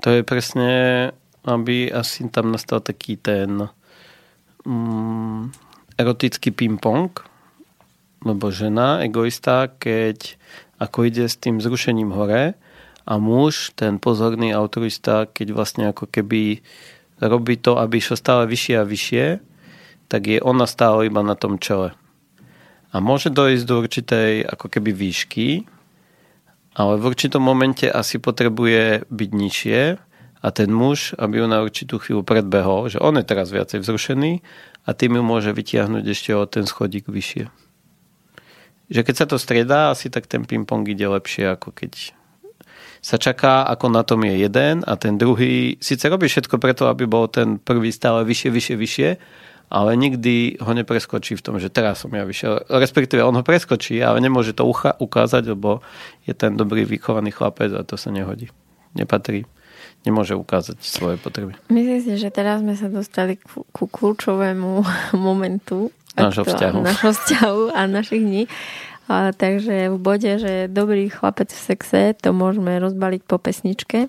to je presne, aby asi tam nastal taký ten erotický ping-pong, lebo žena, egoista, keď ako ide s tým zrušením hore a muž, ten pozorný altruista, keď vlastne ako keby robí to, aby išlo stále vyššie a vyššie, tak je ona stále iba na tom čele. A môže dojsť do určitej ako keby výšky, ale v určitom momente asi potrebuje byť nižšie a ten muž, aby ju na určitú chvíľu predbehol, že on je teraz viacej vzrušený a tým ju môže vytiahnuť ešte o ten schodík vyššie. Že keď sa to striedá, asi tak ten ping-pong ide lepšie, ako keď sa čaká, ako na tom je jeden a ten druhý síce robí všetko preto, aby bol ten prvý stále vyššie, ale nikdy ho nepreskočí v tom, že teraz som ja vyššie. Respektíve on ho preskočí, ale nemôže to ukázať, lebo je ten dobrý vychovaný chlapec a to sa nehodí. Nepatrí. Nemôže ukázať svoje potreby. Myslím si, že teraz sme sa dostali ku kľúčovému momentu našho vzťahu a našich dní. Takže v bode, že dobrý chlapec v sexe, to môžeme rozbaliť po pesničke.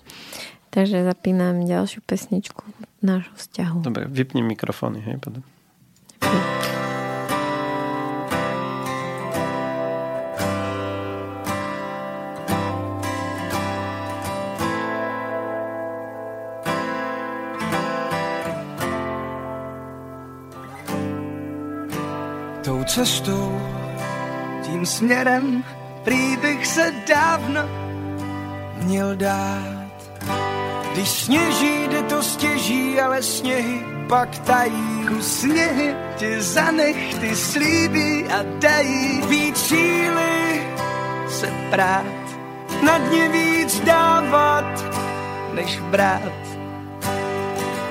Takže zapínam ďalšiu pesničku nášho vzťahu. Dobre, vypni mikrofóny. Hej, potom. Tou cestou, tím směrem, prý bych se dávno měl dát. Když sněží, jde to stěží, ale sněhy pak tají. Sněhy tě zanech, ty slíbí a dají víc síly se prát. Na dně víc dávat, než brát.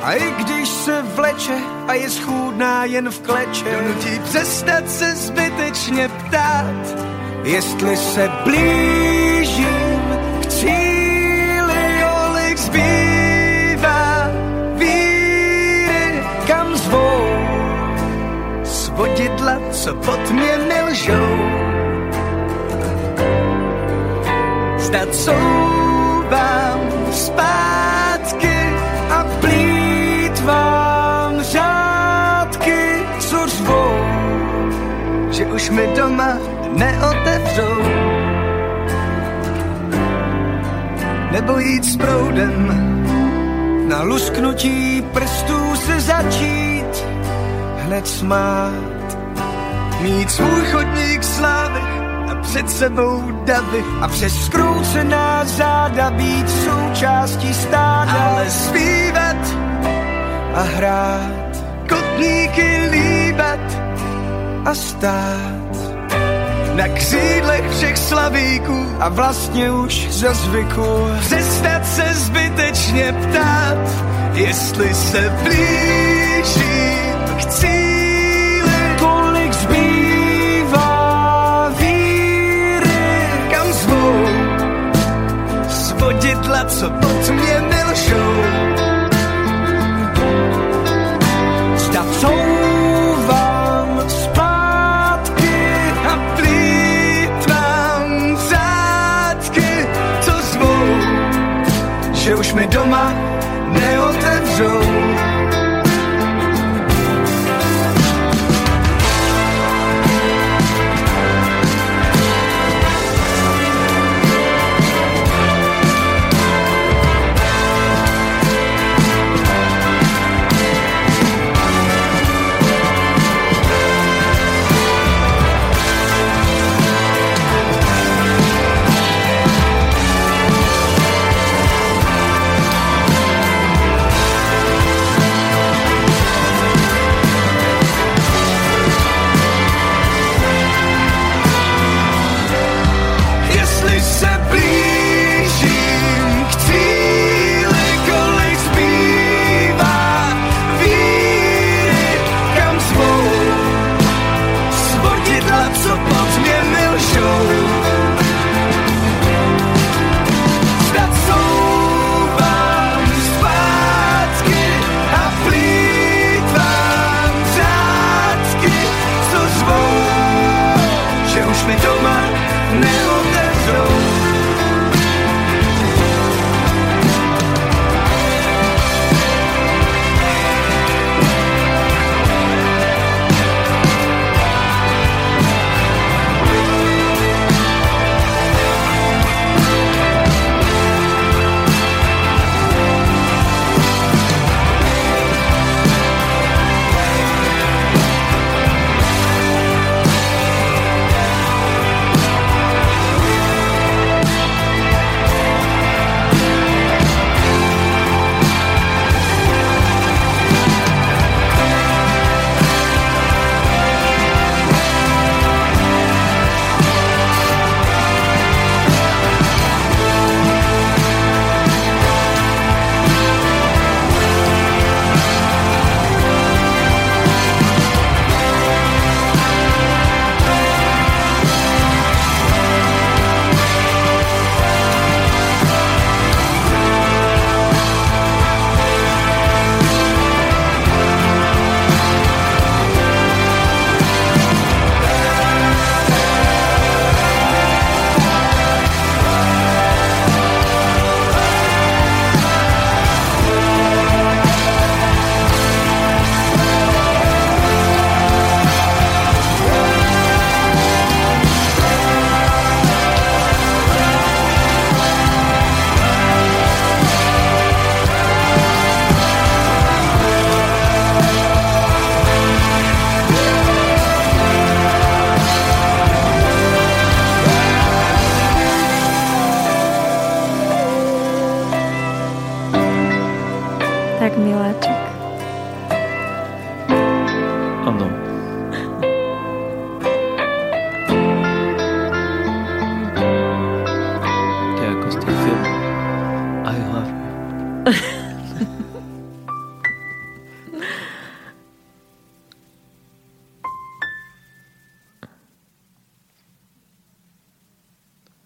A i když se vleče a je schůdná jen v kleče, donutí přestat se zbytečně ptát, jestli se blížím k cíli, kolik zbývá víry, kam zvou svodidla, co pod mě nelžou. Snad souvám zpátky a plýtvám řádky, co řvou, že už mi doma neotevřou. Nebo jít s proudem, na lusknutí prstů se začít hned smát, mít svůj chodník slávy a před sebou davy a přes skroucená záda být součástí stáda, ale zpívat a hrát, kotníky líbat a stát na křídlech všech slavíků a vlastně už ze zvyku přestat se zbytečně ptát, jestli se blíží k cíli, kolik zbývá víry, kam zvou svodidla, co pod mě nelžou. Zda couvám zpátky a plýtvám řádky, co zvou, že už mi doma neotevřou.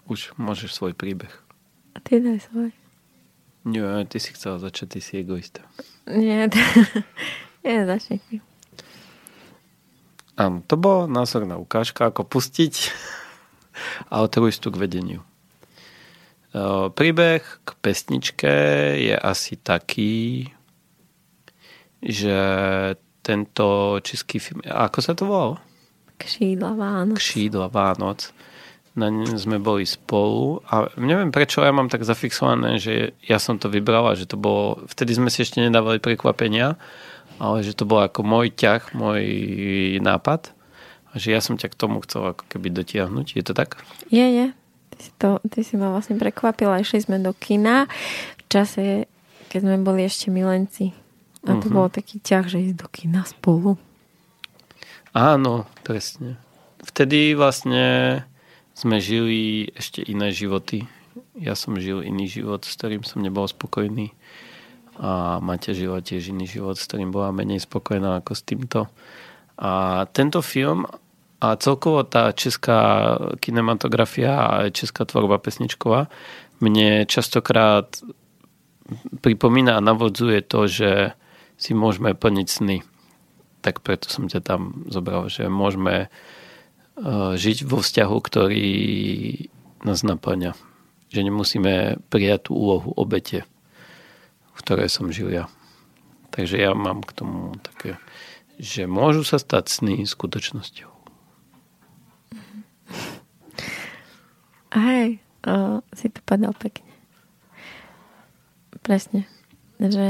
Už môžeš svoj príbeh. A ty daj svoj. Nie, ty si chcela začať, ty si egoista. Nie, začni ty. Áno, to bola názorná ukážka, ako pustiť altruistu k vedeniu. Príbeh k pesničke je asi taký, že tento český film... Ako sa to volalo? Kšídla Vánoc. Kšídla Vánoc. Na ňom sme boli spolu a neviem prečo, ja mám tak zafixované, že ja som to vybral a že to bolo... Vtedy sme si ešte nedávali prekvapenia, ale že to bol ako môj ťah, môj nápad a že ja som ťa k tomu chcel ako keby dotiahnuť. Je to tak? Je. Ty si ma vlastne prekvapila. Išli sme do kina v čase, keď sme boli ešte milenci. A to bol taký ťah, že ísť do kina spolu. Áno, presne. Vtedy vlastne sme žili ešte iné životy. Ja som žil iný život, s ktorým som nebol spokojný. A Maťa žila tiež iný život, s ktorým bola menej spokojná ako s týmto. A tento film a celkovo tá česká kinematografia a česká tvorba pesničková mne častokrát pripomína a navodzuje to, že si môžeme plniť sny. Tak preto som ťa tam zobral, že môžeme žiť vo vzťahu, ktorý nás naplňa. Že nemusíme prijať tú úlohu obete, v ktorej som žil ja. Takže ja mám k tomu také, že môžu sa stať sny skutočnosťou. Hej, si to padal pekne. Presne. Že...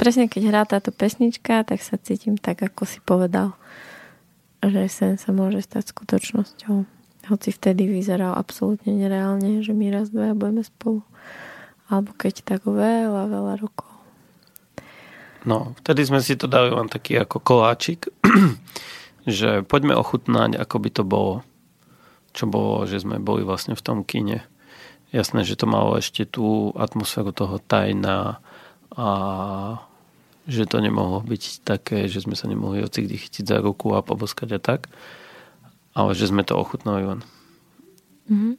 Presne keď hrá táto pesnička, tak sa cítim tak, ako si povedal, že sen sa môže stať skutočnosťou. Hoci vtedy vyzeral absolútne nereálne, že my raz dvaja budeme spolu. Alebo keď tak veľa rokov. No, vtedy sme si to dali len taký ako koláčik, že poďme ochutnať, ako by to bolo. Čo bolo, že sme boli vlastne v tom kine. Jasné, že to malo ešte tú atmosféru toho tajna a že to nemohlo byť také, že sme sa nemohli odsikdy chytiť za ruku a poboskať a tak. Ale že sme to ochutnali len. Mm-hmm.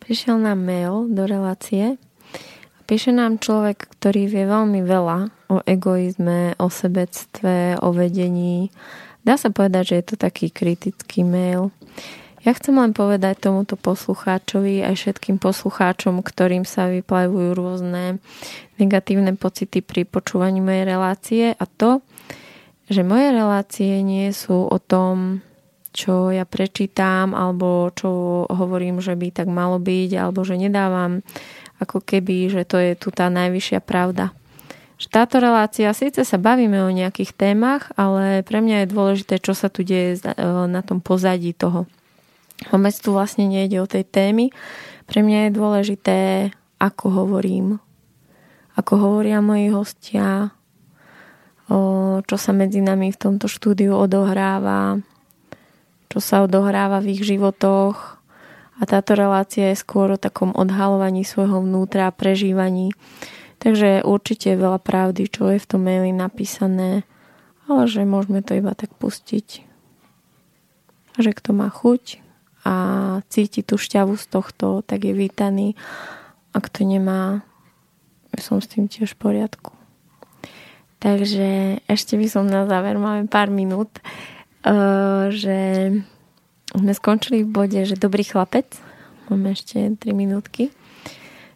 Prišiel nám mail do relácie. Píše nám človek, ktorý vie veľmi veľa o egoizme, o sebectve, o vedení. Dá sa povedať, že je to taký kritický mail. Ja chcem len povedať tomuto poslucháčovi aj všetkým poslucháčom, ktorým sa vyplavujú rôzne negatívne pocity pri počúvaní mojej relácie a to, že moje relácie nie sú o tom, čo ja prečítam alebo čo hovorím, že by tak malo byť alebo že nedávam ako keby, že to je tu tá najvyššia pravda. Že táto relácia, síce sa bavíme o nejakých témach, ale pre mňa je dôležité, čo sa tu deje na tom pozadí toho. Vôbec tu vlastne nejde o tej témy. Pre mňa je dôležité, ako hovorím. Ako hovoria moji hostia. Čo sa medzi nami v tomto štúdiu odohráva. Čo sa odohráva v ich životoch. A táto relácia je skôr o takom odhalovaní svojho vnútra, prežívaní. Takže určite je veľa pravdy, čo je v tom maili napísané. Ale že môžeme to iba tak pustiť. A že kto má chuť a cíti tú šťavu z tohto, tak je vítaný. Ak to nemá, som s tým tiež v poriadku. Takže ešte by som na záver, máme pár minút, že sme skončili v bode, že dobrý chlapec. Máme ešte 3 minútky.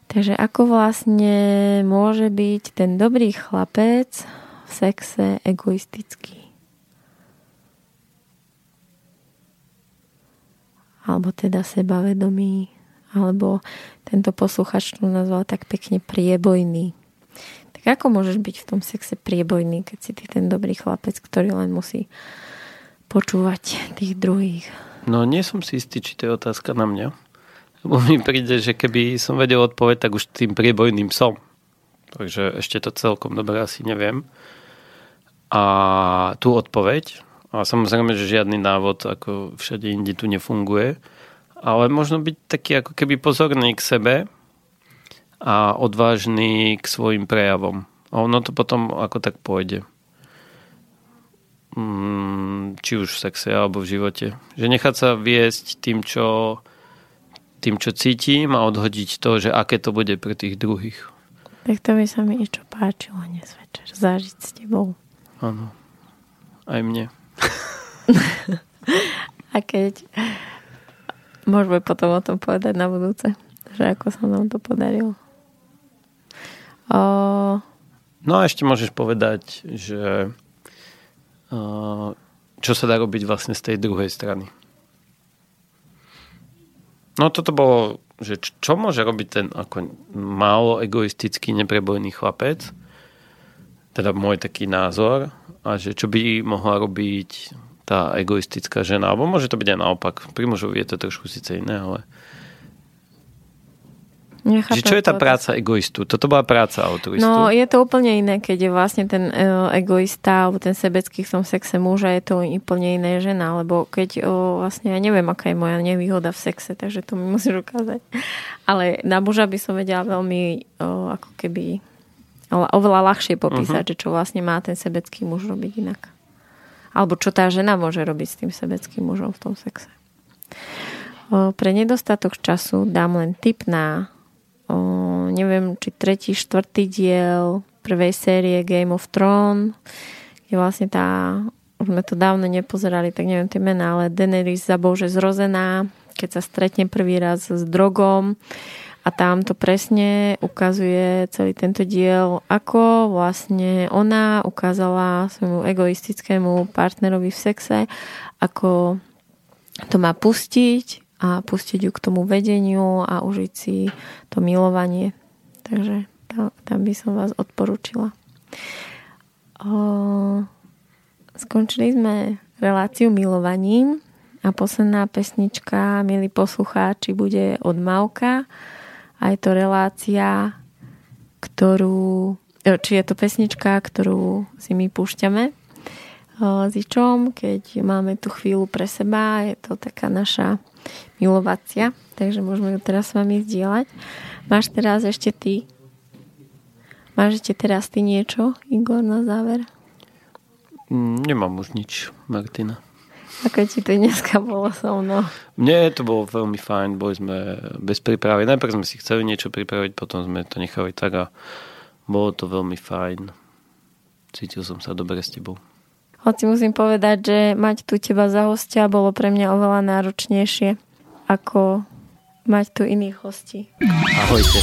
Takže ako vlastne môže byť ten dobrý chlapec v sexe egoistický? Alebo teda sebavedomý, alebo tento posluchač to nazval tak pekne priebojný. Tak ako môžeš byť v tom sexe priebojný, keď si ty ten dobrý chlapec, ktorý len musí počúvať tých druhých? No nie som si istý, či to je otázka na mňa. Lebo mi príde, že keby som vedel odpoveď, tak už tým priebojným som. Takže ešte to celkom dobre asi neviem. A tú odpoveď... A samozrejme, že žiadny návod ako všade inde tu nefunguje. Ale možno byť taký ako keby pozorný k sebe a odvážny k svojim prejavom. A ono to potom ako tak pôjde. Či či už v sexe alebo v živote. Že nechať sa viesť tým, čo cítim a odhodiť to, že aké to bude pre tých druhých. Tak to by sa mi niečo páčilo dnes večer. Zážiť s tebou. Áno. Aj mne. A keď môžeme potom o tom povedať na budúce, že ako sa nám to podarilo. No a ešte môžeš povedať, že čo sa dá robiť vlastne z tej druhej strany. No toto bolo, že čo môže robiť ten ako málo egoistický, neprebojný chlapec, teda môj taký názor, a že čo by mohla robiť tá egoistická žena, alebo môže to byť aj naopak. Pri mužovi je to trošku síce iné, ale že čo je tá práca egoistu? Toto bola práca altruistu. No, je to úplne iné, keď je vlastne ten egoista alebo ten sebecký v tom sexe muža, je to úplne iné žena, lebo keď vlastne ja neviem, aká je moja nevýhoda v sexe, takže to mi musíš ukázať. Ale na muža by som vedela veľmi ako keby oveľa ľahšie popísať, že čo vlastne má ten sebecký muž robiť inak. Alebo čo tá žena môže robiť s tým sebeckým mužom v tom sexe. Pre nedostatok času dám len tip na neviem, či 3., 4. diel prvej série Game of Thrones, kde vlastne už sme to dávno nepozerali, tak neviem tie mená, ale Daenerys za Bože zrozená, keď sa stretne prvý raz s drogom, a tam to presne ukazuje celý tento diel, ako vlastne ona ukázala svojmu egoistickému partnerovi v sexe, ako to má pustiť a pustiť ju k tomu vedeniu a užiť si to milovanie. Takže tam by som vás odporúčila. Skončili sme reláciu milovaním a posledná pesnička, milí poslucháči, bude od Mavka a je to relácia, či je to pesnička, ktorú si my púšťame s Ičom, keď máme tú chvíľu pre seba, je to taká naša milovacia, takže môžeme ju teraz s vami zdieľať. Máš ešte teraz ty niečo, Igor, na záver? Nemám už nič, Martina. Ako ti to dneska bolo so mnou? Mne to bolo veľmi fajn, boli sme bez prípravy, najprv sme si chceli niečo pripraviť, potom sme to nechali tak a bolo to veľmi fajn. Cítil som sa dobre s tebou. Hoci musím povedať, že mať tu teba za hostia bolo pre mňa oveľa náročnejšie, ako mať tu iných hostí. Ahojte.